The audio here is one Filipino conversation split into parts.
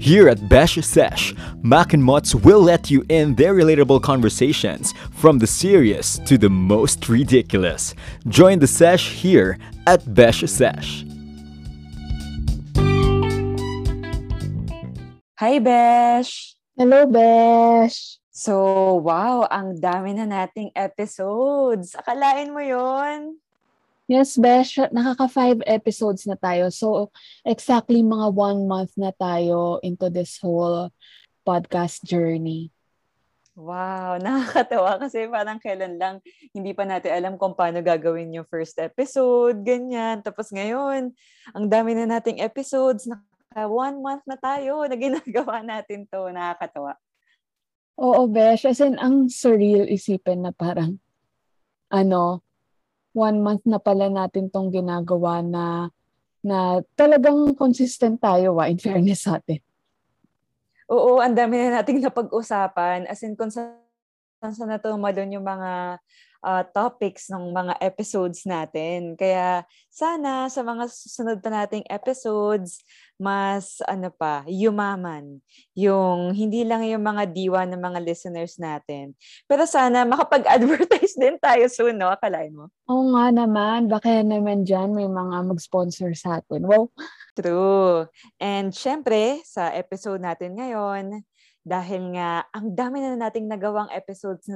Here at Besh Sesh, Mac and Mots will let you in their relatable conversations from the serious to the most ridiculous. Join the sesh here at Besh Sesh. Hi, Besh! Hello, Besh! So, wow! Ang dami na nating episodes! Akalain mo yon? Yes, Besh. Nakaka-5 episodes na tayo. So, exactly mga 1 month na tayo into this whole podcast journey. Wow! Nakakatawa kasi parang kailan lang hindi pa natin alam kung paano gagawin yung first episode, ganyan. Tapos ngayon, ang dami na nating episodes na 1 month na tayo na ginagawa natin to. Nakakatawa. Oo, Besh. As in, ang surreal isipin na parang, 1 month na pala natin tong ginagawa na talagang consistent tayo, in fairness natin. Oo, ang dami na nating napag-usapan. As in, kung saan na tumadon yung mga topics ng mga episodes natin. Kaya sana sa mga susunod na nating episodes, mas yumaman. Yung hindi lang yung mga diwa ng mga listeners natin. Pero sana makapag-advertise din tayo soon, no? Akalain mo? Oo nga naman. Baka naman dyan may mga mag-sponsor sa atin. Wow! True. And syempre, sa episode natin ngayon, dahil nga, ang dami na nating nagawang episodes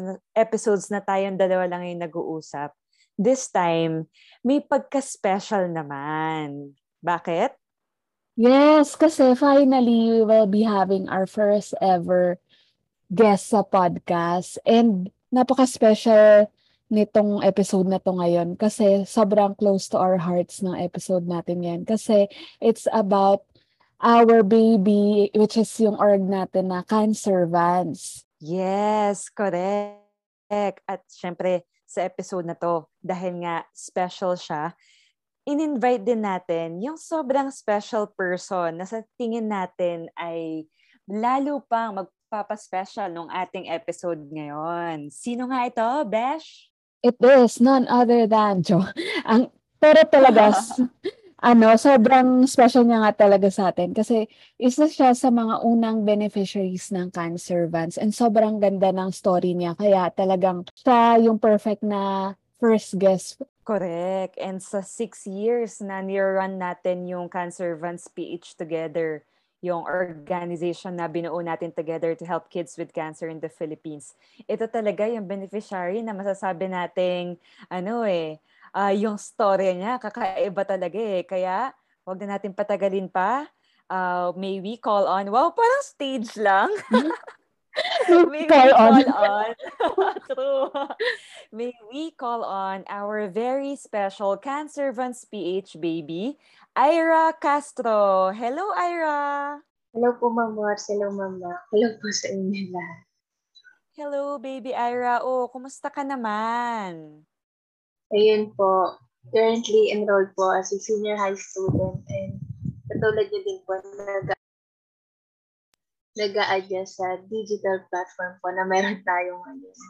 na tayong dalawa lang yung nag-uusap. This time, may pagka-special naman. Bakit? Yes, kasi finally, we will be having our first ever guest sa podcast. And napaka-special nitong episode na to ngayon kasi sobrang close to our hearts ng episode natin yan. Kasi it's about our baby, which is yung org natin na Cancervants. Yes, correct. At syempre, sa episode na to, dahil nga special siya, in-invite din natin yung sobrang special person na sa tingin natin ay lalo pang magpapa-special nung ating episode ngayon. Sino nga ito, Besh? It is none other than Joe. Pero talaga, sobrang special niya nga talaga sa atin kasi isa siya sa mga unang beneficiaries ng Cancervants and sobrang ganda ng story niya kaya talagang siya yung perfect na first guest. Correct. And sa 6 years na nirun natin yung Cancervants PH together, yung organization na binuo natin together to help kids with cancer in the Philippines. Ito talaga yung beneficiary na masasabi nating yung story niya, kakaiba talaga eh. Kaya, wag na natin patagalin pa. May we call on? Wow, parang stage lang. May we call on. True. May we call on our very special Cancervants PH baby, Aira Castro. Hello, Aira. Hello po, Mama. Hello, Mama. Hello po sa inyo lahat. Hello, baby Aira. Oh, kumusta ka naman? Ayun po, currently enrolled po as a senior high student and katulad niyo din po nag-a-adjust sa digital platform po na meron tayo ngayon.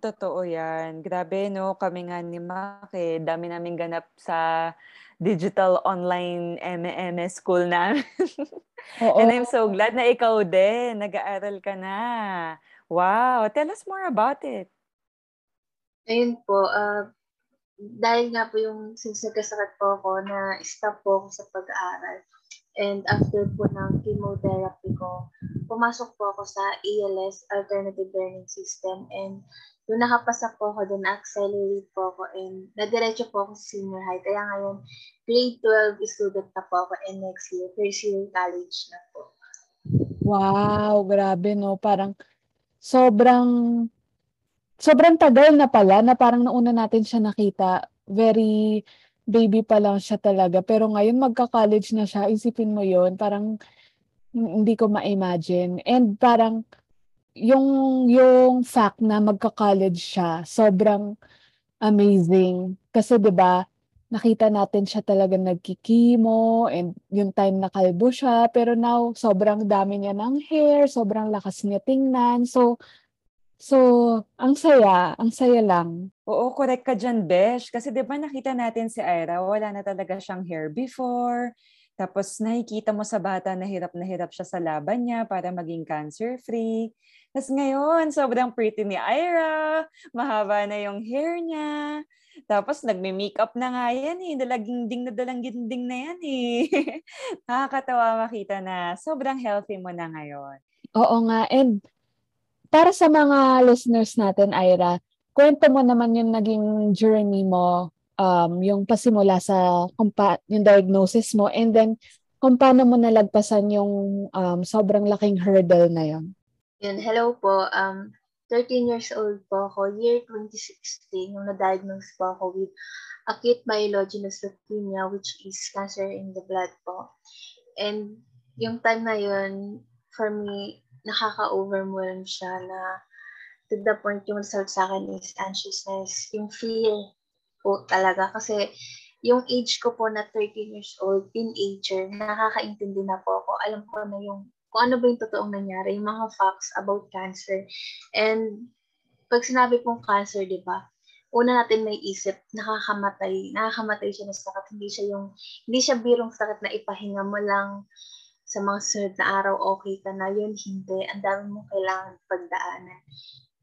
Totoo yan. Grabe no, kami nga ni Mac dami naming ganap sa digital online MMS school namin. And I'm so glad na ikaw din, nag-aaral ka na. Wow, tell us more about it. Ayun po, dahil nga po yung sinagkasakit po ako na stop po ako sa pag-aaral. And after po ng chemotherapy ko, pumasok po ako sa ALS, Alternative Learning System. And yung nakapasa po ako doon, na-accelerate po ako and nadiretso po ako sa senior high. Kaya ngayon, grade 12 student na po ako and next year, first year college na po. Wow, grabe no. Parang sobrang tagal na pala na parang nauna natin siya nakita. Very baby pa lang siya talaga. Pero ngayon magka-college na siya. Isipin mo yun. Parang hindi ko ma-imagine. And parang yung fact na magka-college siya, sobrang amazing. Kasi diba, nakita natin siya talaga nagkikimo and yung time na kalbo siya. Pero now, sobrang dami niya ng hair. Sobrang lakas niya tingnan. So, ang saya lang. Oo, correct ka dyan, Besh. Kasi di ba nakita natin si Aira, wala na talaga siyang hair before. Tapos nakikita mo sa bata na hirap siya sa laban niya para maging cancer-free. Tapos ngayon, sobrang pretty ni Aira. Mahaba na yung hair niya. Tapos nagme-makeup na nga yan eh. Dalaginding na dalaginding na yan eh. Nakakatawa makita na sobrang healthy mo na ngayon. Oo nga. And para sa mga listeners natin, Aira, kwento mo naman yung naging journey mo, yung pasimula sa yung diagnosis mo, and then kung paano mo nalagpasan yung sobrang laking hurdle na yon. Yun, hello po. 13 years old po ako. Year 2016, nung na-diagnose po ako with acute myelogenous leukemia, which is cancer in the blood po. And yung time na yun, for me, nakaka-overwhelm siya na to the point yung result sa akin is anxiousness. Yung fear po talaga. Kasi yung age ko po na 13 years old, teenager, nakakaintindi na po ako. Alam ko na yung kung ano ba yung totoong nangyari, yung mga facts about cancer. And pag sinabi pong cancer, di ba, una natin may isip, nakakamatay siya na sakit. Hindi siya birong sakit na ipahinga mo lang sa mga sunod na araw, okay ka na, yun, hindi. Ang dami mong kailangan pagdaanan.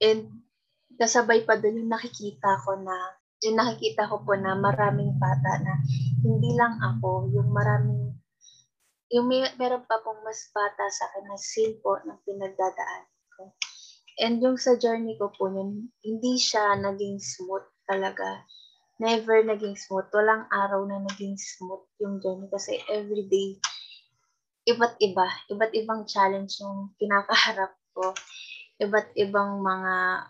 And kasabay pa doon yung nakikita ko po na maraming bata na hindi lang ako, yung maraming meron pa pong mas bata sa akin na same po ng pinagdadaan ko. And yung sa journey ko po yun, hindi siya naging smooth talaga. Never naging smooth. Walang araw na naging smooth yung journey kasi everyday, iba't ibang challenge yung kinakaharap ko. Iba't ibang mga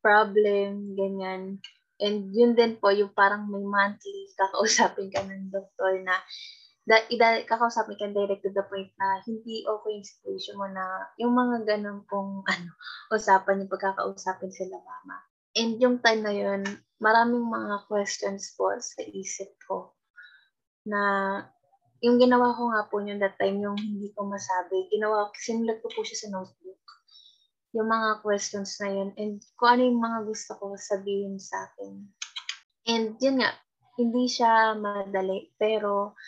problem, ganyan. And yun din po, yung parang may monthly kakausapin ka ng doktor na kakausapin ka direct to the point na hindi okay yung situation mo na yung mga ganun pong usapan yung pagkakausapin sila mama. And yung time na yun, maraming mga questions po sa isip ko na yung ginawa ko nga po yung that time, yung hindi ko masabi, sinulat ko po siya sa notebook. Yung mga questions na yun and kung ano yung mga gusto ko sabihin sa akin. And yun nga, hindi siya madali pero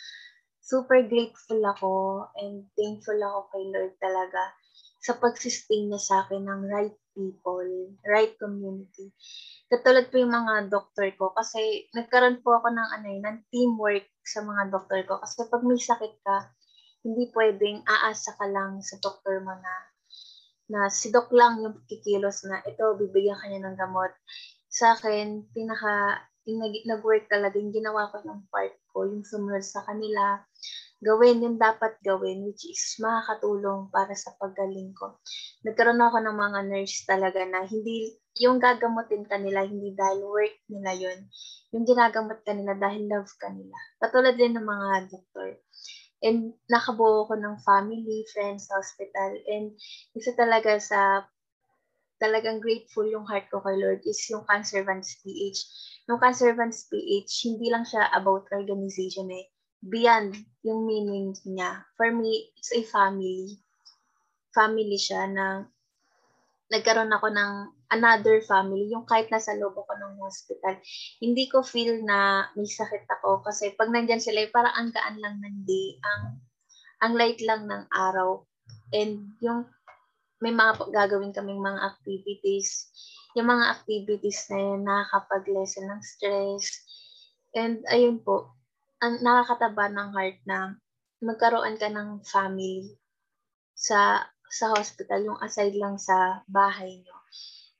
super grateful ako and thankful ako kay Lord talaga sa pag-sustain niya sa akin ng right people, right community. Katulad po yung mga doktor ko kasi nagkaroon po ako ng teamwork sa mga doktor ko. Kasi pag may sakit ka, hindi pwedeng aasa ka lang sa doktor mo na si doc lang yung kikilos na ito, bibigyan ka niya ng gamot. Sa akin, nag-work talaga, yung ginawa ko ng part ko, yung sumunod sa kanila, gawin yung dapat gawin, which is makakatulong para sa paggaling ko. Nagkaroon ako ng mga nurse talaga na hindi, yung gagamutin kanila, hindi dahil work nila yun, yung ginagamot kanila dahil love kanila. Katulad din ng mga doktor. And nakabuo ko ng family, friends, hospital, and isa talaga sa talagang grateful yung heart ko kay Lord is yung Cancervants PH. Yung Cancervants PH, hindi lang siya about organization eh. Beyond yung meaning niya. For me, it's a family. Family siya na nagkaroon ako ng another family. Yung kahit nasa loob ako ng hospital, hindi ko feel na may sakit ako. Kasi pag nandyan sila, parang ang gaan lang ng day. Ang light lang ng araw. And yung may mga gagawin kaming mga activities. Yung mga activities na yun, nakakapag-lessen ng stress. And ayun po, ang nakakataba ng heart na magkaroon ka ng family sa hospital, yung aside lang sa bahay nyo.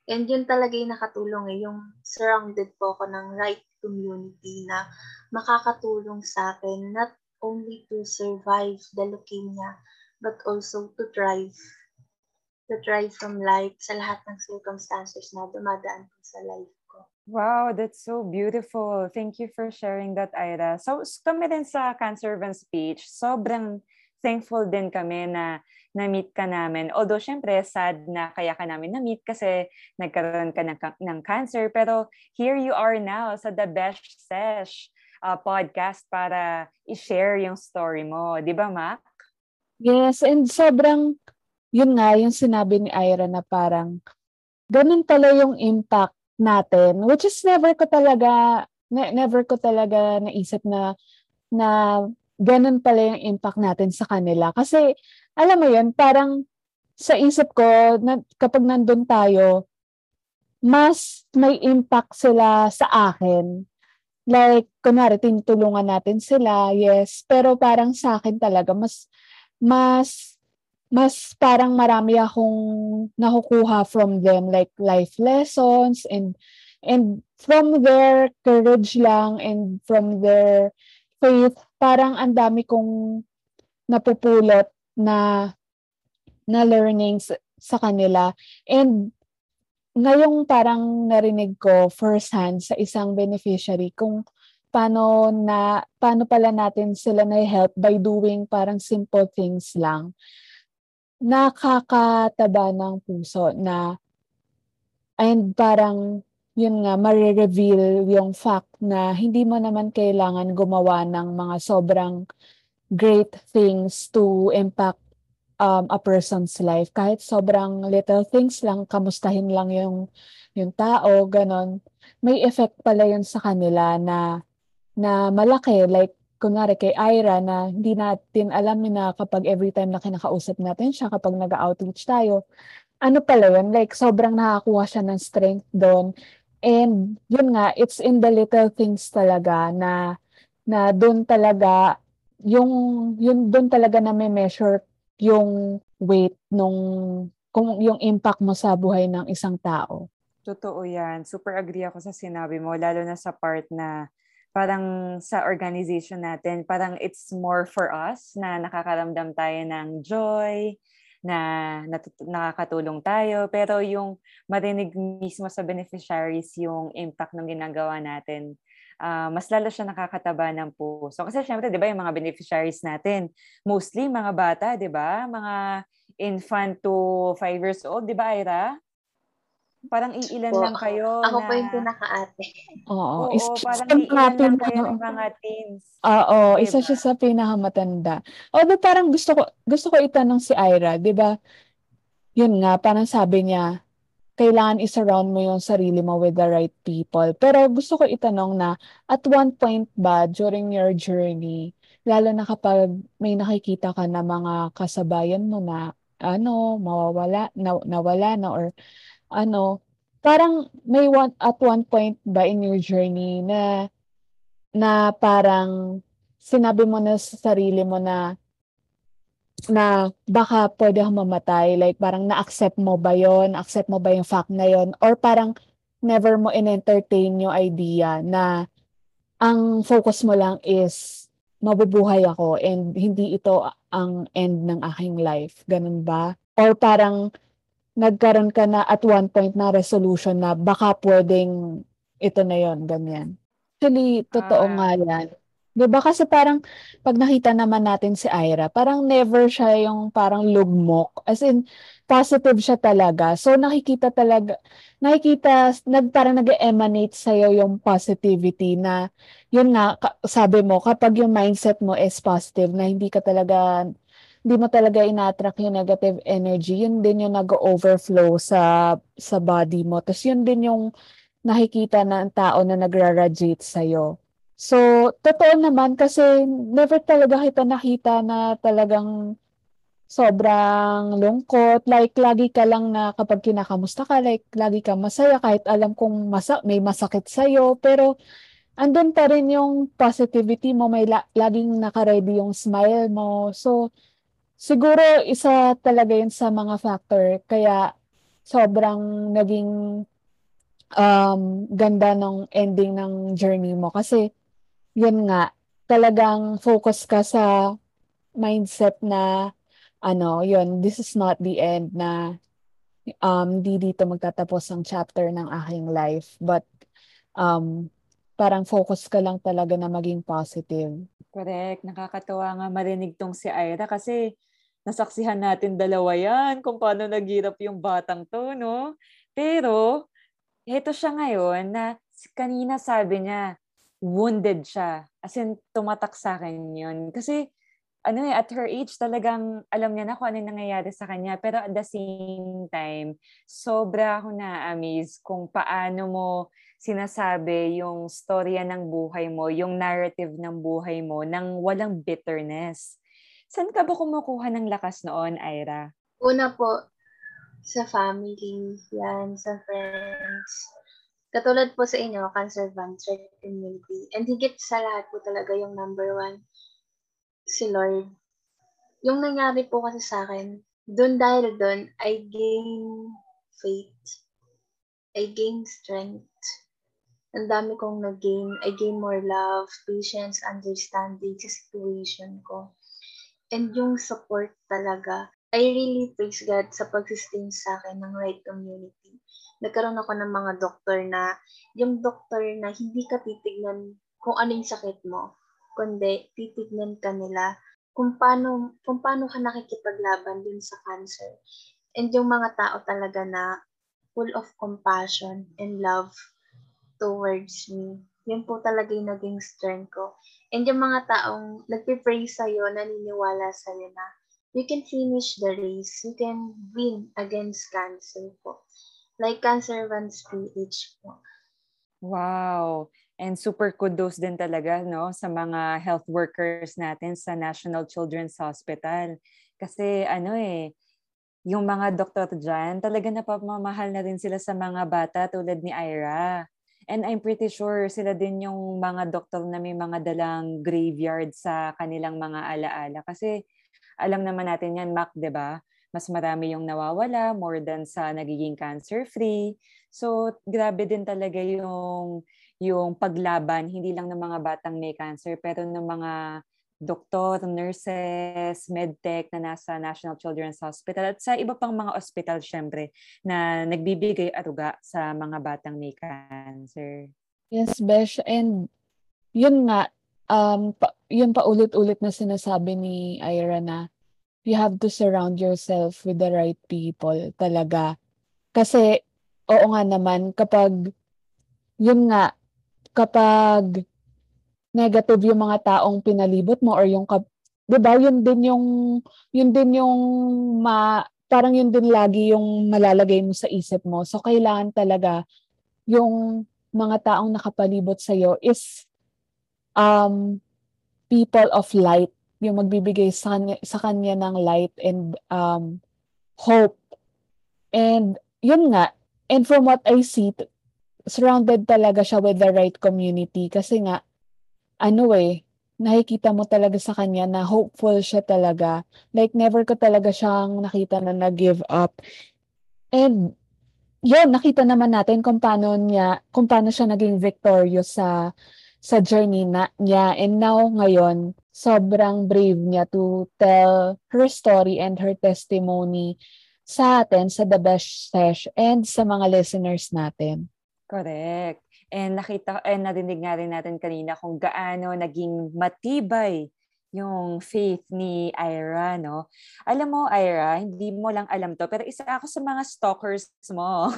And yun talaga yung nakatulong eh, yung surrounded po ako ng right community na makakatulong sa akin, not only to survive the leukemia, but also to thrive from life sa lahat ng circumstances na dumadaan po sa life ko. Wow, that's so beautiful. Thank you for sharing that, Aira. So, kami din sa Cancervants PH, sobrang thankful din kami na na-meet ka namin. Although, syempre, sad na kaya ka namin na-meet kasi nagkaroon ka ng cancer. Pero here you are now sa The Besh Sesh podcast para i-share yung story mo. Di ba, Mac? Yes, and sobrang yun nga, yung sinabi ni Aira na parang ganun pala yung impact natin, which is never ko talaga naisip na ganun pala yung impact natin sa kanila. Kasi, alam mo yun, parang sa isip ko, na, kapag nandun tayo, mas may impact sila sa akin. Like, kunwari, tinutulungan natin sila, yes. Pero parang sa akin talaga, mas parang marami akong nakukuha from them. Like, life lessons and from their courage lang and from their faith, parang ang dami kong napupulot na learnings sa kanila. And ngayong parang narinig ko firsthand sa isang beneficiary kung paano pala natin sila na-help by doing parang simple things lang. Nakakataba ng puso na and parang yun nga, ma-reveal yung fact na hindi mo naman kailangan gumawa ng mga sobrang great things to impact a person's life. Kahit sobrang little things lang, kamustahin lang yung tao, ganon. May effect pala yun sa kanila na malaki. Like, kunwari kay Aira na hindi natin alam na kapag every time na kinakausap natin siya, kapag nag-outreach tayo, ano pala yun? Like, sobrang nakakuha siya ng strength doon. And yun nga, it's in the little things talaga na doon talaga, yung doon talaga na may measure yung weight kung yung impact mo sa buhay ng isang tao. Totoo yan. Super agree ako sa sinabi mo, lalo na sa part na parang sa organization natin, parang it's more for us na nakakaramdam tayo ng joy, na nakakatulong tayo, pero yung marinig mismo sa beneficiaries yung impact ng ginagawa natin, mas lalo siya nakakataba ng puso. Kasi syempre, di ba, yung mga beneficiaries natin, mostly mga bata, di ba? Mga infant to 5 years old, di ba, Aira? Parang iilan lang kayo. Ako na... po yung pinaka-ate. Oo, parang iilan lang kayo ng mga teens. Oo, diba? Isa siya sa pinakamatanda. Although parang gusto ko itanong si Aira, di ba? Yun nga, parang sabi niya, kailangan i-surround mo yung sarili mo with the right people. Pero gusto ko itanong na, at one point ba during your journey, lalo na kapag may nakikita ka na mga kasabayan mo na, nawala na, or parang may at one point ba in your journey na parang sinabi mo na sa sarili mo na baka pwede akong mamatay, like parang na-accept mo ba yung fact na yon, or parang never mo in-entertain yung idea na ang focus mo lang is mabubuhay ako and hindi ito ang end ng aking life, ganun ba? Or parang nagkaroon ka na at one point na resolution na baka pwedeng ito na yon, ganyan? Actually, totoo nga yan. Diba kasi parang pag nakita naman natin si Aira, parang never siya yung parang lugmok. As in, positive siya talaga. So parang nag-emanate sa'yo yung positivity na, yun nga, sabi mo, kapag yung mindset mo is positive, na hindi mo talaga ina-attract yung negative energy, yun din yung nag-overflow sa body mo. Tapos yun din yung nakikita na ang tao na nagra-radiate sa'yo. So, totoo naman kasi never talaga kita nakita na talagang sobrang lungkot. Like, lagi ka lang na kapag kinakamusta ka, like, lagi ka masaya kahit alam kong may masakit sa'yo. Pero, andun pa rin yung positivity mo. May laging nakaready yung smile mo. So, siguro isa talaga yun sa mga factor. Kaya, sobrang naging ganda ng ending ng journey mo. Kasi, yun nga, talagang focus ka sa mindset na, this is not the end, na di dito magtatapos ang chapter ng aking life. But, parang focus ka lang talaga na maging positive. Correct. Nakakatawa nga marinig tong si Aira kasi nasaksihan natin dalawa yan kung paano naghirap yung batang to, no? Pero, ito siya ngayon na kanina sabi niya, wounded siya. As in, tumatak sa akin yun. Kasi ano eh, at her age talagang alam niya na kung ano nangyayari sa kanya. Pero at the same time, sobra ako na-amaze kung paano mo sinasabi yung storya ng buhay mo, yung narrative ng buhay mo nang walang bitterness. Saan ka ba kumukuha ng lakas noon, Aira? Una po, sa family, yan, sa friends. Katulad po sa inyo, Cancervants community. And higit sa lahat po talaga yung number one, si Lord. Yung nangyari po kasi sa akin, doon dahil doon, I gain faith. I gain strength. Ang dami kong nag-gain. I gain more love, patience, understanding sa situation ko. And yung support talaga. I really praise God sa pag-sustain sa akin ng right community. Nagkaroon ako ng mga doktor na, yung doktor na hindi ka titignan kung ano yung sakit mo, kundi titignan ka nila kung paano ka nakikipaglaban dun sa cancer. And yung mga tao talaga na full of compassion and love towards me. Yun po talaga yung naging strength ko. And yung mga taong nagpipray sa'yo, naniniwala sa'yo na you can finish the race, you can win against cancer po. Like Cancervants PH po. Wow! And super kudos din talaga, no, sa mga health workers natin sa National Children's Hospital. Kasi ano eh, yung mga doktor dyan, talaga napamamahal na rin sila sa mga bata tulad ni Aira. And I'm pretty sure sila din yung mga doktor na may mga dalang graveyard sa kanilang mga alaala. Kasi alam naman natin yan, Mac, di ba? Mas marami yung nawawala, more than sa nagiging cancer-free. So, grabe din talaga yung paglaban, hindi lang ng mga batang may cancer, pero ng mga doktor, nurses, medtech na nasa National Children's Hospital at sa iba pang mga ospital, syempre, na nagbibigay aruga sa mga batang may cancer. Yes, Besh. And yun nga, yun paulit-ulit na sinasabi ni Aira na you have to surround yourself with the right people talaga. Kasi, oo nga naman, kapag negative yung mga taong pinalibot mo or yung, diba, yun din yung parang yun din lagi yung malalagay mo sa isip mo. So, kailangan talaga yung mga taong nakapalibot sa'yo is people of light, yung magbibigay sa kanya ng light and hope. And yun nga, and from what I see, surrounded talaga siya with the right community kasi nga, ano eh, nakikita mo talaga sa kanya na hopeful siya talaga. Like, never ko talaga siyang nakita na nag-give up. And yun, nakita naman natin kung paano siya naging victorious sa journey niya. And now, ngayon, sobrang brave niya to tell her story and her testimony sa atin, sa The Besh Sesh, and sa mga listeners natin. Correct. And narinig nga rin natin kanina kung gaano naging matibay yung faith ni Aira, no? Alam mo, Aira, hindi mo lang alam to, pero isa ako sa mga stalkers mo.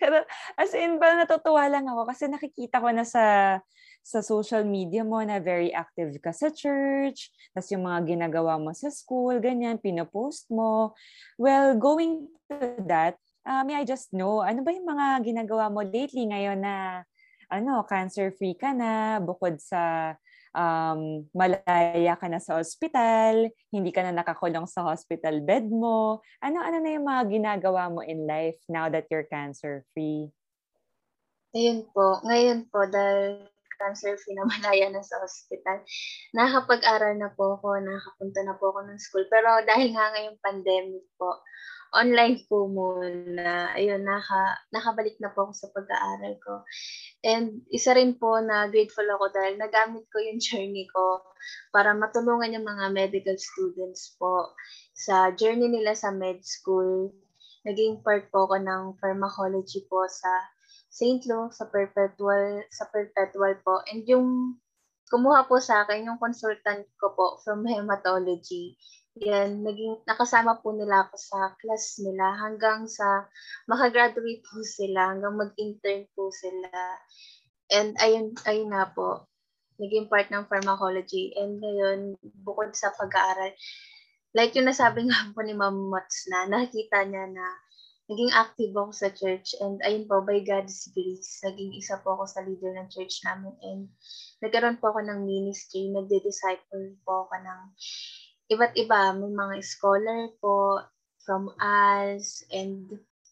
Pero as in, parang natutuwa lang ako kasi nakikita ko na sa social media mo na very active ka sa church, tas yung mga ginagawa mo sa school, ganyan, pinopost mo. Well, going to that, may I just know, ano ba yung mga ginagawa mo lately ngayon na ano, cancer-free ka na, bukod sa malaya ka na sa hospital, hindi ka na nakakulong sa hospital bed mo. Ano-ano na yung mga ginagawa mo in life now that you're cancer-free? Ngayon po, dahil cancer-free na malaya na sa hospital. Nakakapag-aral na po ako, nakapunta na po ako ng school. Pero dahil nga ngayong pandemic po, online po muna. Ayun, nakabalik na po ako sa pag-aaral ko. And isa rin po na grateful ako dahil nagamit ko yung journey ko para matulungan yung mga medical students po sa journey nila sa med school. Naging part po ako ng pharmacology po sa St. Luke's, sa Perpetual po. And yung kumuha po sa akin, yung consultant ko po from hematology. Yan, nakasama po nila ako sa class nila hanggang sa makagraduate po sila, hanggang mag-intern po sila. And ayun na po. naging part ng pharmacology. And ngayon, bukod sa pag-aaral, like yung nasabi nga po ni Ma'am Mots na nakita niya na naging active ako sa church. And ayun po, by God's grace, naging isa po ako sa leader ng church namin. And nagkaroon po ako ng ministry, nagde-disciple po ako ng iba't iba. May mga scholar po from us. And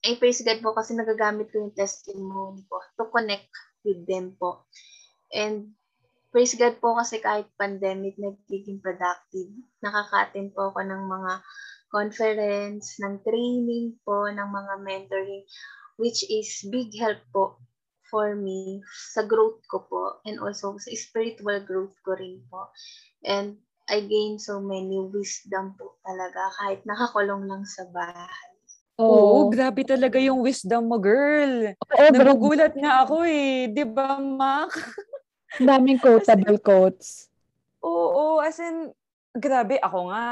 I praise God po kasi nagagamit ko yung testimony po to connect with them po. And praise God po kasi kahit pandemic, nagiging productive. Nakaka-attend po ako ng mga conference, ng training po, ng mga mentoring, which is big help po for me sa growth ko po and also sa spiritual growth ko rin po. And I gained so many wisdom po talaga kahit nakakulong lang sa bahay. Oo, grabe talaga yung wisdom mo, girl. Nagugulat nga ako eh. Di ba, Mac? Daming quotable quotes. Oo, as in, grabe, ako nga.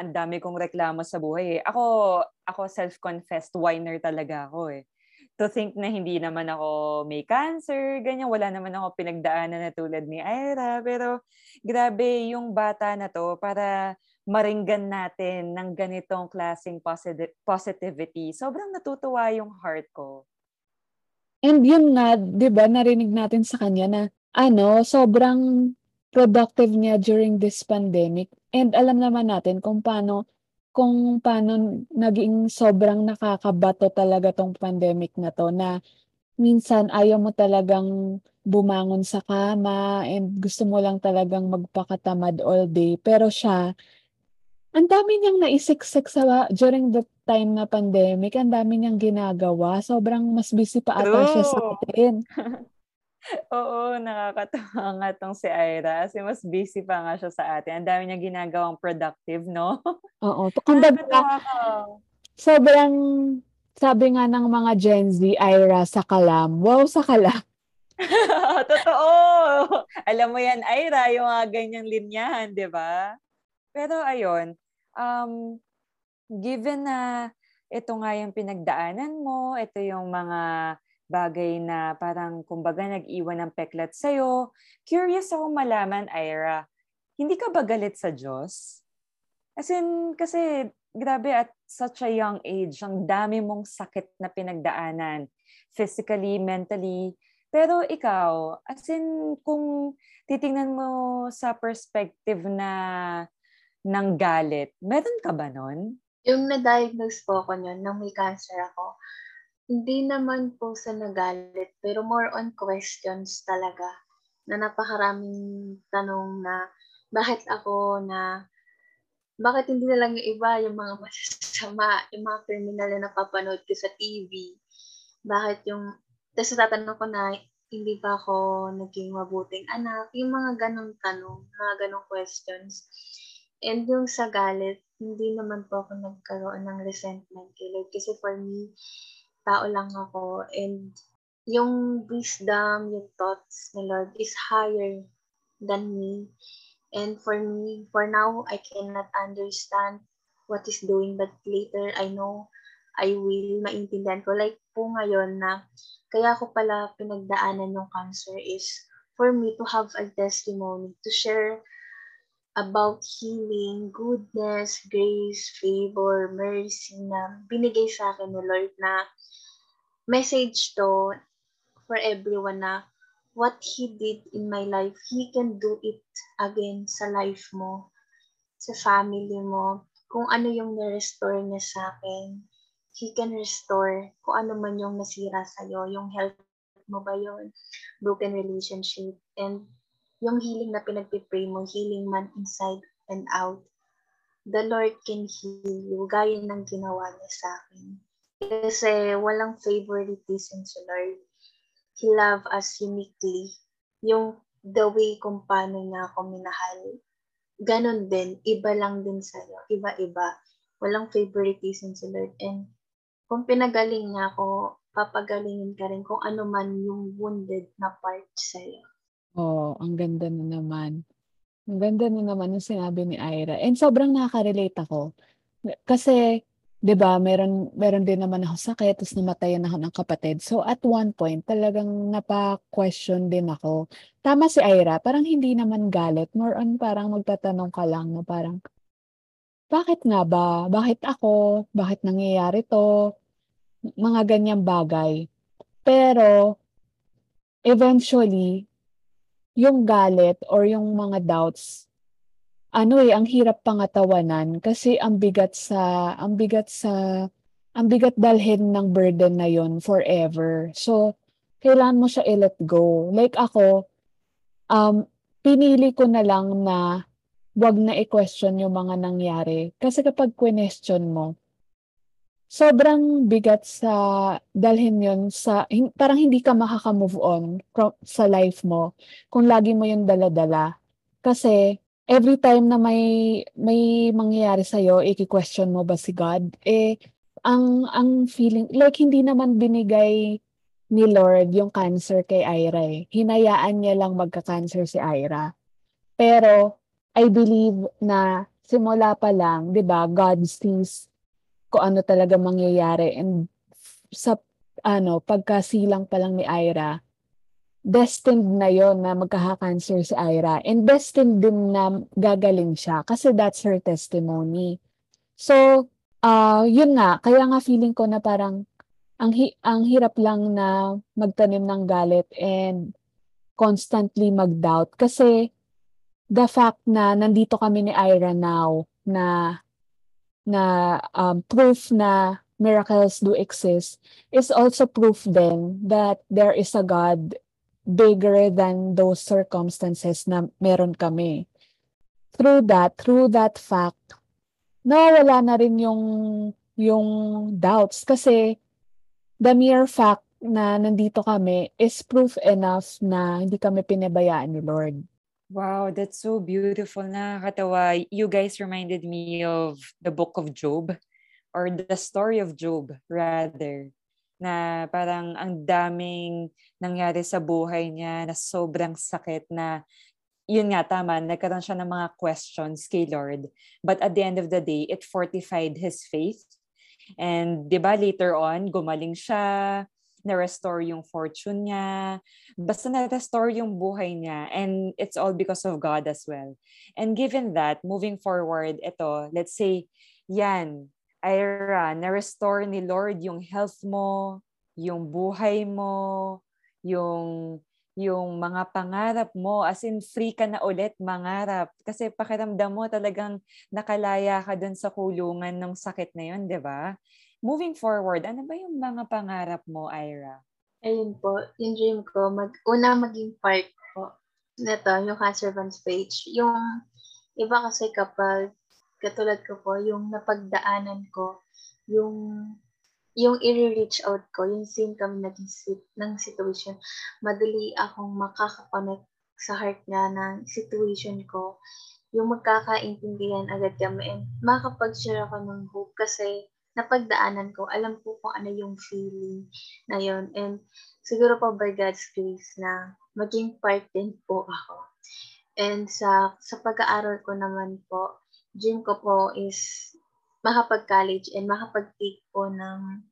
Ang dami kong reklamo sa buhay eh. Ako self-confessed whiner talaga ako eh. To think na hindi naman ako may cancer, ganyan. Wala naman ako pinagdaanan na tulad ni Aira. Pero grabe yung bata na to para maringgan natin ng ganitong klaseng positivity. Sobrang natutuwa yung heart ko. And yun nga, di ba, narinig natin sa kanya na sobrang productive niya during this pandemic. And alam naman natin kung paano naging sobrang nakakabato talaga tong pandemic na to, na minsan ayaw mo talagang bumangon sa kama and gusto mo lang talagang magpakatamad all day. Pero siya, ang dami niyang naisiksik during the time na pandemic. Ang dami niyang ginagawa. Sobrang mas busy pa ata siya sa atin. Oo, nakakatawa nga tong si Aira. Kasi mas busy pa nga siya sa atin. Ang dami niyang ginagawang productive, no? Oo. Kumbaga, sobrang sabi nga ng mga Gen Z, Aira, sa kalam. Wow, sa kalam. Totoo! Alam mo yan, Aira, yung mga ganyang linyahan, di ba? Pero ayun, given na ito nga yung pinagdaanan mo, ito yung mga bagay na parang kumbaga nag-iwan ng peklat sa'yo, curious ako malaman, Aira, hindi ka ba galit sa Diyos? As in, kasi grabe at such a young age, ang dami mong sakit na pinagdaanan, physically, mentally. Pero ikaw, as in, kung titingnan mo sa perspective na ng galit, meron ka ba nun? Yung na-diagnose po ako nun, nang may cancer ako, hindi naman po sa nagalit, pero more on questions talaga, na napakaraming tanong na bakit hindi na lang yung iba, yung mga masasama, yung mga kriminal na napapanood ko sa TV, bakit yung, tapos tatanong ko na, hindi pa ako naging mabuting anak, yung mga ganong tanong, mga ganong questions. And yung sa galit, hindi naman po ako nagkaroon ng resentment kay Lord. Kasi for me, tao lang ako. And yung wisdom, yung thoughts ni Lord is higher than me. And for me, for now, I cannot understand what is doing. But later, I know I will maintindihan ko. Like po ngayon na kaya ko pala pinagdaanan yung cancer is for me to have a testimony, to share about healing, goodness, grace, favor, mercy na binigay sa akin ni Lord, na message to for everyone na what He did in my life, He can do it again sa life mo, sa family mo. Kung ano yung na-restore niya sa akin, He can restore kung ano man yung nasira sa'yo, yung health mo ba yun, broken relationship, and yung healing na pinagpipray mo, healing man inside and out. The Lord can heal you, gaya ng ginawa niya sa akin. Kasi walang favoritism sa Lord. He loves us uniquely. Yung the way kung paano niya ako minahal, ganun din, iba lang din sa'yo, iba-iba. Walang favoritism sa Lord. And kung pinagaling niya ako, papagalingin ka rin kung ano man yung wounded na part sa'yo. Oh, ang ganda na naman. Ang ganda na naman yung sinabi ni Aira. And sobrang nakaka-relate ako. Kasi 'Diba, meron din naman ako sakit, tapos namatayan ako ng kapatid. So at one point, talagang napa-question din ako. Tama si Aira, parang hindi naman galit. More on parang magtatanong ka lang na parang, bakit nga ba? Bakit ako? Bakit nangyayari to? Mga ganyang bagay. Pero, eventually, yung galit or yung mga doubts, ang hirap pangatawanan kasi ang bigat dalhin ng burden na yon forever. So, kailan mo siya i-let go. Like ako, pinili ko na lang na wag na i-question yung mga nangyari. Kasi kapag question mo, sobrang bigat sa dalhin yon sa, parang hindi ka makaka-move on sa life mo kung lagi mo yung dala-dala. Kasi, every time na may mangyayari sa iyo, i-question mo ba si God? Eh ang feeling like hindi naman binigay ni Lord yung cancer kay Aira. Eh. Hinayaan niya lang magka-cancer si Aira. Pero I believe na simula pa lang, 'di ba, God sees kung ano talaga mangyayari, and sa pagkasilang pa lang ni Aira, destined na yon na magka-cancer si Aira. And destined din na gagaling siya kasi that's her testimony. So, yun nga. Kaya nga feeling ko na parang ang hirap lang na magtanim ng galit and constantly mag-doubt. Kasi the fact na nandito kami ni Aira now na proof na miracles do exist is also proof then that there is a God bigger than those circumstances na meron kami. Through that fact, nawala na rin yung doubts kasi the mere fact na nandito kami is proof enough na hindi kami pinabayaan ni Lord. Wow, that's so beautiful. Nakakatawa. You guys reminded me of the book of Job or the story of Job rather. Na parang ang daming nangyari sa buhay niya na sobrang sakit na, yun nga, tama, nagkaroon siya ng mga questions kay Lord. But at the end of the day, it fortified his faith. And di ba later on, gumaling siya, na-restore yung fortune niya, basta na-restore yung buhay niya. And it's all because of God as well. And given that, moving forward, ito, let's say, yan, Aira, na-restore ni Lord yung health mo, yung buhay mo, yung mga pangarap mo. As in, free ka na ulit mangarap. Kasi pakiramdam mo talagang nakalaya ka dun sa kulungan ng sakit na yun, di ba? Moving forward, ano ba yung mga pangarap mo, Aira? Ayun po, yung dream ko, maging part po. Neto, yung Cancervants PH. Yung iba kasi kapag katulad ko po, yung napagdaanan ko, yung i-reach out ko, yung symptom ng situation, madali akong makakapanek sa heart niya ng situation ko, yung magkakaintindihan agad kami, and makapag-share ako ng hope kasi napagdaanan ko, alam ko kung ano yung feeling na yun, and siguro po by God's grace na maging part din po ako. And sa pag-aaral ko naman po, dream ko po is makapag-college and makapag-take po ng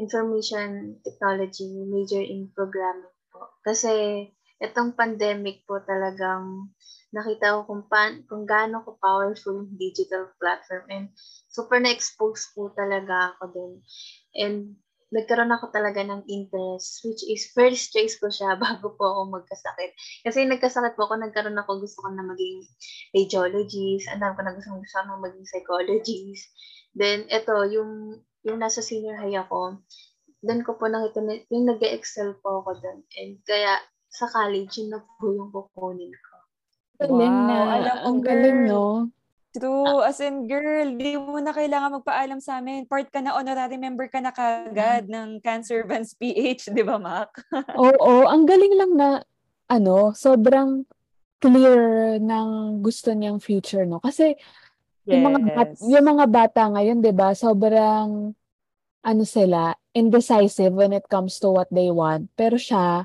information technology major in programming po. Kasi itong pandemic po talagang nakita ko kung gaano ko powerful yung digital platform, and super na-expose po talaga ako din. And nagkaroon ako talaga ng interest, which is first choice ko siya bago po ako magkasakit. Kasi nagkasakit po ako, nagkaroon ako, gusto ko na maging radiologist, alam ko na gusto ko maging psychologist. Then, eto, yung nasa senior high ako, doon ko po nakita, yung nag-excel po ako doon. And kaya, sa college, yun na po yung kukunin ko. Galing na. Ang galing, no? True. As in, girl, di mo na kailangan magpaalam sa amin. Part ka na, honorary member ka na kagad ng Cancervants PH, di ba, Mac? Oo. Ang galing lang na, sobrang clear ng gusto niyang future, no? Kasi, yes. yung mga bata ngayon, di ba, sobrang, sila, indecisive when it comes to what they want. Pero siya,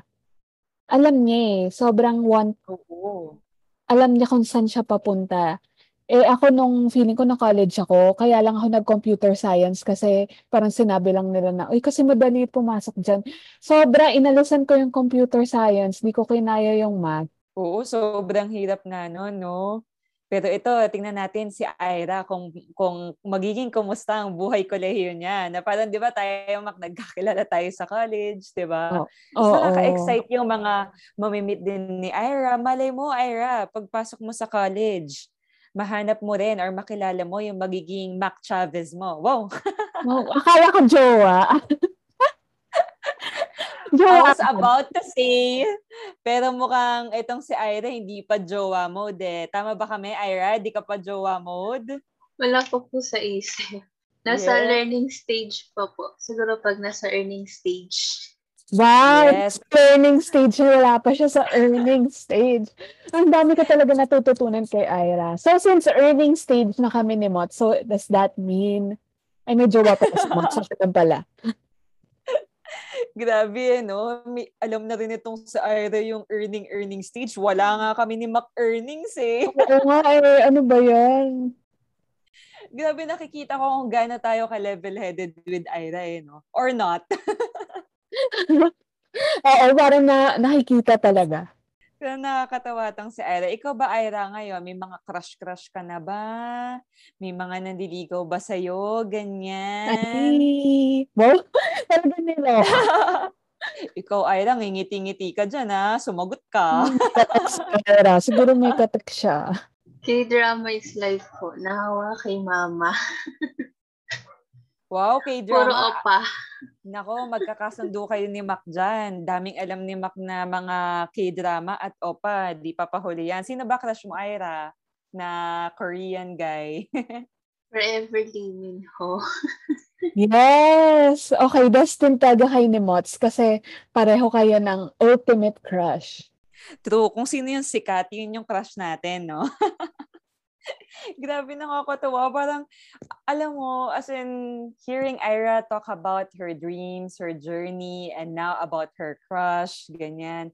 alam niya sobrang alam niya kung saan siya papunta. Eh ako nung feeling ko na college ako, kaya lang ako nag-computer science kasi parang sinabi lang nila na, uy kasi madali pumasok dyan. Sobra, inalusan ko yung computer science, di ko kinaya yung math. Oo, sobrang hirap nga nun, no? Pero ito, tingnan natin si Aira kung magiging kumusta ang buhay kolehiyo niya. Na parang, di ba, tayo nagkakilala tayo sa college, di ba? So, nakaka-excite yung mga mamimit din ni Aira. Malay mo, Aira, pagpasok mo sa college, mahanap mo rin or makilala mo yung magiging Mac Chavez mo. Wow! Wow, akala ko jowa. I was about to say, pero mukhang itong si Aira hindi pa jowa mode eh. Tama ba kami, Aira? Di ka pa jowa mode? Wala po po sa isip. Nasa learning stage pa po. Siguro pag nasa earning stage. Wow! Yes. Learning stage. Wala pa siya sa earning stage. Ang dami ka talaga natututunan kay Aira. So since earning stage na kami ni Mot, so does that mean, ay may jowa pa si Mot. So siya pala. Grabe, no? Alam na rin itong sa Aira yung earning stage. Wala nga kami ni Mac earnings, eh. Oo nga, eh. Ano ba yan? Grabe, nakikita ko kung gaano tayo ka-level-headed with Aira, eh, no? Or not. Oo, parang nakikita talaga. Pero nakakatawa tang si Aira. Ikaw ba, Aira, ngayon? May mga crush ka na ba? May mga nandiligaw ba sa'yo? Ganyan? Ay! Well, talaga nila. Ikaw, Aira, ngingiti-ngiti ka dyan, ha? Sumagot ka. Kateks, Aira. Siguro may katek siya. K-drama is life po. Nahawa kay mama. Wow, K-drama. Puro opa. Nako, magkakasundo kayo ni Mac dyan. Daming alam ni Mac na mga K-drama at opa. Di papahuli yan. Sino ba crush mo, Aira? Na Korean guy. Forever Lee Min Ho. Yes! Okay, destined taga kay ni Mots kasi pareho kayo ng ultimate crush. True. Kung sino yung sikat, yun yung crush natin, no? Grabe, nakakatawa. Parang, alam mo, as in, hearing Aira talk about her dreams, her journey, and now about her crush, ganyan.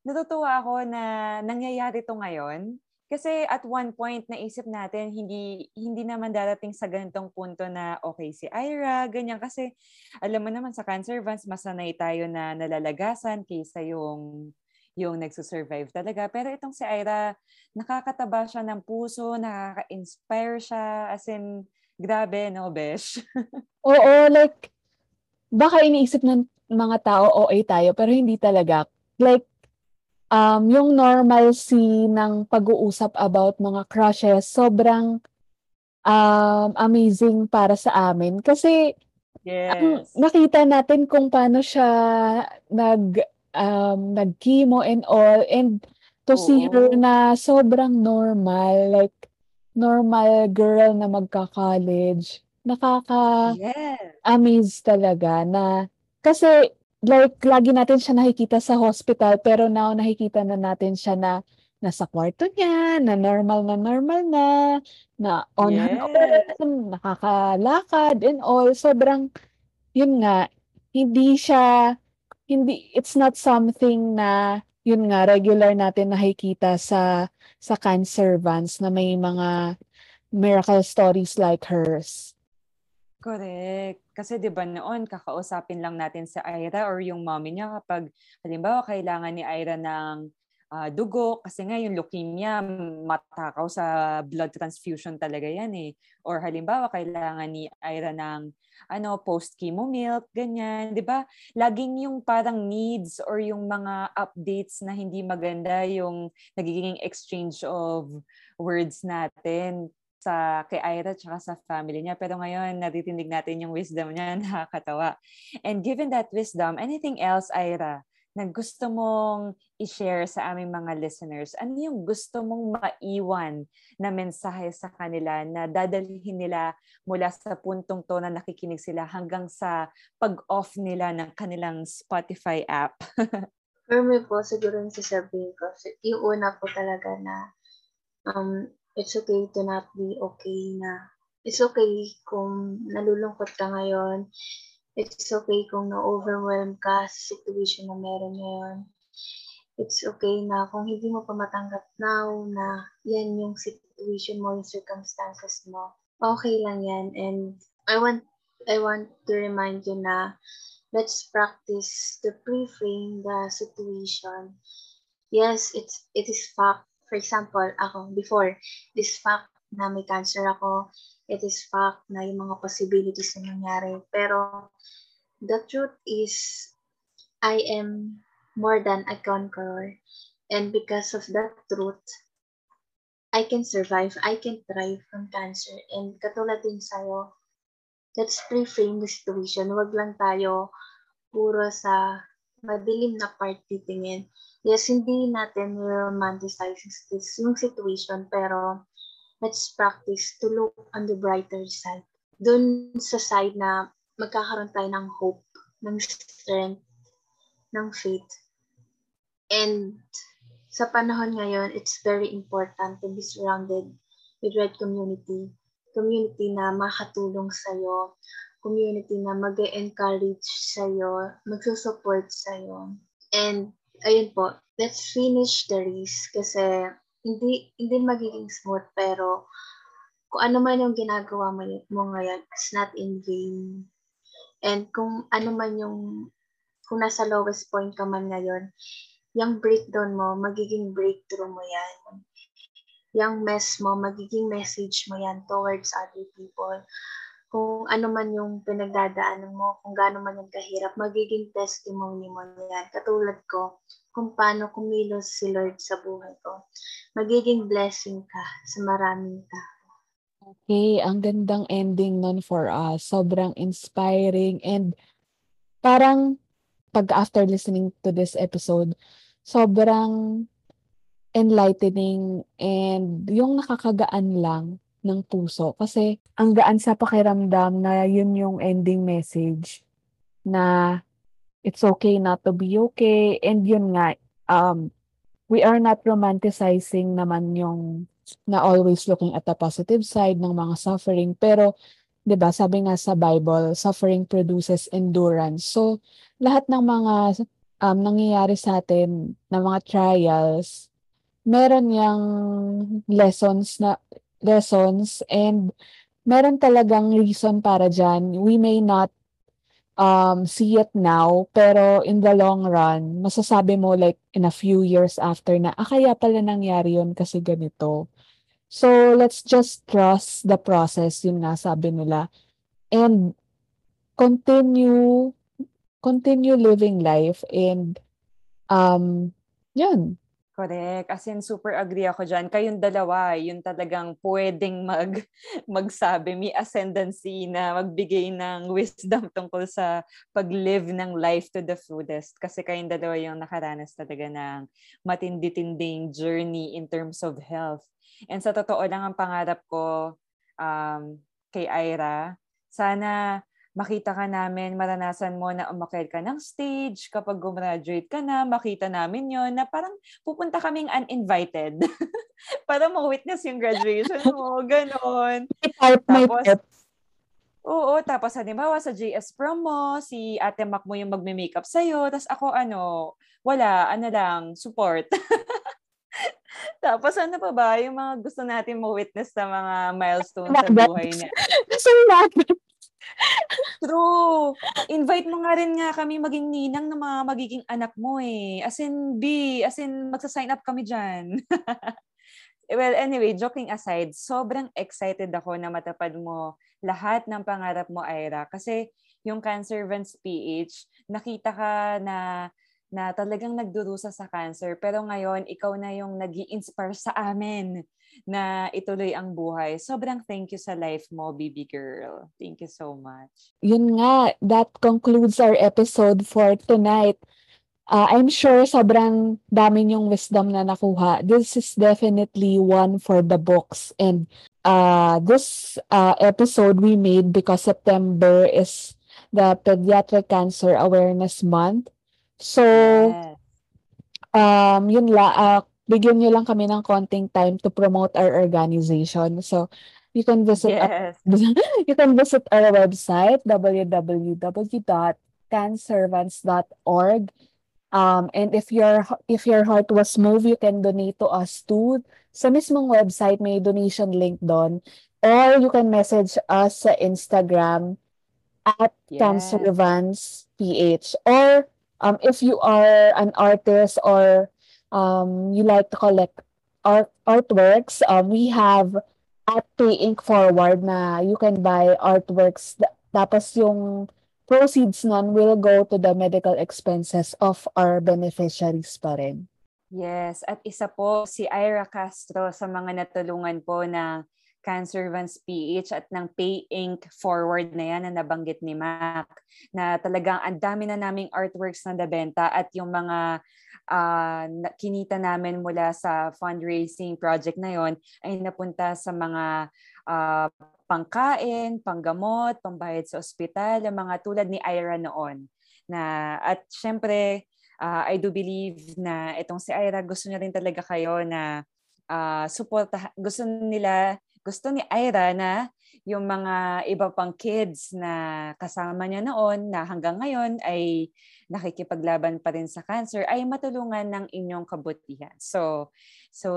Natutuwa ako na nangyayari to ngayon. Kasi at one point, naisip natin, hindi naman darating sa ganitong punto na okay si Aira, ganyan. Kasi, alam mo naman, sa Cancervants, masanay tayo na nalalagasan kaysa yung nagsusurvive talaga. Pero itong si Aira, nakakataba siya ng puso, nakaka-inspire siya, as in, grabe, no, Besh? Oo, like, baka iniisip ng mga tao, OA tayo, pero hindi talaga. Like, yung normalcy ng pag-uusap about mga crushes, sobrang amazing para sa amin. Kasi, nakita natin kung paano siya nag-chemo and all, and to see her na sobrang normal, like normal girl na magka-college, nakaka-amaze talaga na, kasi like lagi natin siya nakikita sa hospital, pero now nakikita na natin siya na nasa kwarto niya, na normal na, na on her own, nakakalakad and all. Sobrang yun nga, it's not something na, yun nga, regular natin nakikita sa Cancervants na may mga miracle stories like hers. Correct. Kasi diba noon, kakausapin lang natin si Aira or yung mommy niya kapag, halimbawa, kailangan ni Aira ng dugo. Kasi nga yung leukemia, matakaw sa blood transfusion talaga yan eh. Or halimbawa, kailangan ni Aira ng post-chemo milk, ganyan, di ba? Laging yung parang needs or yung mga updates na hindi maganda, yung nagiging exchange of words natin sa kay Aira tsaka sa family niya. Pero ngayon, naririnig natin yung wisdom niya, nakakatawa. And given that wisdom, anything else, Aira, na gusto mong i-share sa aming mga listeners? Ano yung gusto mong maiwan na mensahe sa kanila na dadalhin nila mula sa puntong to na nakikinig sila hanggang sa pag-off nila ng kanilang Spotify app? For me po, siguro yung sasabihin ko, yung una po talaga na it's okay to not be okay na. It's okay kung nalulungkot ka ngayon. It's okay kung na-overwhelm ka sa situation na meron ngayon. It's okay na kung hindi mo pa matanggap now na yan yung situation mo, yung circumstances mo, okay lang yan. And I want to remind you na let's practice to pre-frame the situation. Yes, it is fact. For example, ako before, it is fact na may cancer ako. It is fact na yung mga possibilities na nangyari. Pero the truth is, I am more than a conqueror. And because of that truth, I can survive, I can thrive from cancer. And katulad din sa'yo, let's reframe the situation. Huwag lang tayo puro sa madilim na part titingin. Yes, hindi natin romanticize yung situation, pero let's practice to look on the brighter side. Doon sa side na magkakaroon tayo ng hope, ng strength, ng faith. And sa panahon ngayon, it's very important to be surrounded with right community. Community na makatulong sa'yo. Community na mag-encourage sa'yo, magsusupport sa'yo. And ayun po, let's finish the race kasi hindi magiging smooth, pero kung ano man yung ginagawa mo ngayon, it's not in vain. And kung ano man yung, kung nasa lowest point ka man ngayon, yung breakdown mo, magiging breakthrough mo yan. Yung mess mo, magiging message mo yan towards other people. Kung ano man yung pinagdadaanan mo, kung gaano man yung kahirap, magiging testimony mo yan. Katulad ko, kung paano kumilos si Lord sa buhay ko. Magiging blessing ka sa maraming tao. Okay, ang gandang ending nun for us. Sobrang inspiring and parang pag after listening to this episode, sobrang enlightening and yung nakakagaan lang ng puso. Kasi ang gaan sa pakiramdam na yun yung ending message na it's okay not to be okay. And yun nga, we are not romanticizing naman yung na always looking at the positive side ng mga suffering. Pero diba, sabi nga sa Bible, suffering produces endurance. So, lahat ng mga nangyayari sa atin, ng mga trials, meron yung lessons and meron talagang reason para dyan. We may not see it now, pero in the long run, masasabi mo like in a few years after na, kaya pala nangyari yun kasi ganito. So, let's just trust the process, yun nga sabi nila. And continue living life and yun. Correct. As in, super agree ako dyan. Kayong dalawa, yun talagang pwedeng magsabi, may ascendancy na magbigay ng wisdom tungkol sa pag-live ng life to the fullest. Kasi kayong dalawa yung nakaranas talaga ng matindi-tinding journey in terms of health. And sa totoo lang ang pangarap ko kay Aira, sana makita ka namin, maranasan mo na umakyat ka ng stage, kapag gumraduate ka na, makita namin yon na parang pupunta kaming uninvited para ma-witness yung graduation mo, ganon. Tapos halimbawa sa JS Prom mo, si Ate Mac mo yung magme-makeup sa'yo, tas ako support. Tapos ano pa ba yung mga gusto natin ma-witness sa mga milestones sa buhay niya? True. Invite mo nga rin nga kami maging ninang ng mga magiging anak mo eh. As in magsa-sign up kami dyan. Well, anyway, joking aside, sobrang excited ako na matapad mo lahat ng pangarap mo, Aira. Kasi yung Cancervants PH, nakita ka na talagang nagdurusa sa cancer. Pero ngayon, ikaw na yung nag-i-inspire sa amin na ituloy ang buhay. Sobrang thank you sa life mo, baby girl. Thank you so much. Yun nga, that concludes our episode for tonight. I'm sure sobrang daming yung wisdom na nakuha. This is definitely one for the books. And this episode we made because September is the Pediatric Cancer Awareness Month. So, bigyan nyo lang kami ng konting time to promote our organization. So, you can visit our website, www.cancervants.org. And if your heart was moved, you can donate to us too. Sa mismong website, may donation link doon. Or you can message us sa Instagram at Cancervants PH. Or if you are an artist or you like to collect artworks, we have at Pay Ink Forward na you can buy artworks. Tapos yung proceeds nun will go to the medical expenses of our beneficiaries pa rin. Yes, at isa po si Aira Castro sa mga natulungan po ng Cancervants PH at ng Pay Ink Forward na yan na nabanggit ni Mac, na talagang ang dami na naming artworks na nabenta at yung mga kinita namin mula sa fundraising project na yon ay napunta sa mga pangkain, panggamot, pambayad sa ospital, ang mga tulad ni Aira noon. Na, at syempre, I do believe na itong si Aira gusto niya rin talaga kayo na suportahan. Gusto ni Aira na yung mga iba pang kids na kasama niya noon na hanggang ngayon ay nakikipaglaban pa rin sa cancer ay matulungan ng inyong kabutihan. So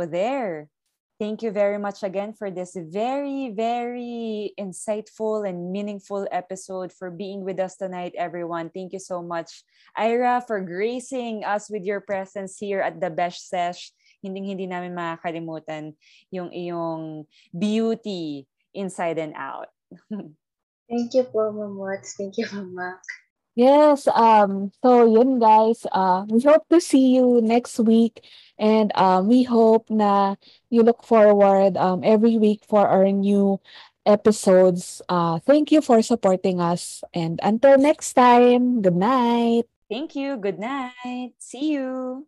there. Thank you very much again for this very, very insightful and meaningful episode, for being with us tonight, everyone. Thank you so much, Aira, for gracing us with your presence here at the Besh Sesh. Hindi namin makakalimutan yung iyong beauty inside and out. Thank you po, Mots. Thank you, Mac. Yes, so yun guys, we hope to see you next week, and we hope na you look forward every week for our new episodes. Thank you for supporting us, and until next time, good night. Thank you, good night. See you.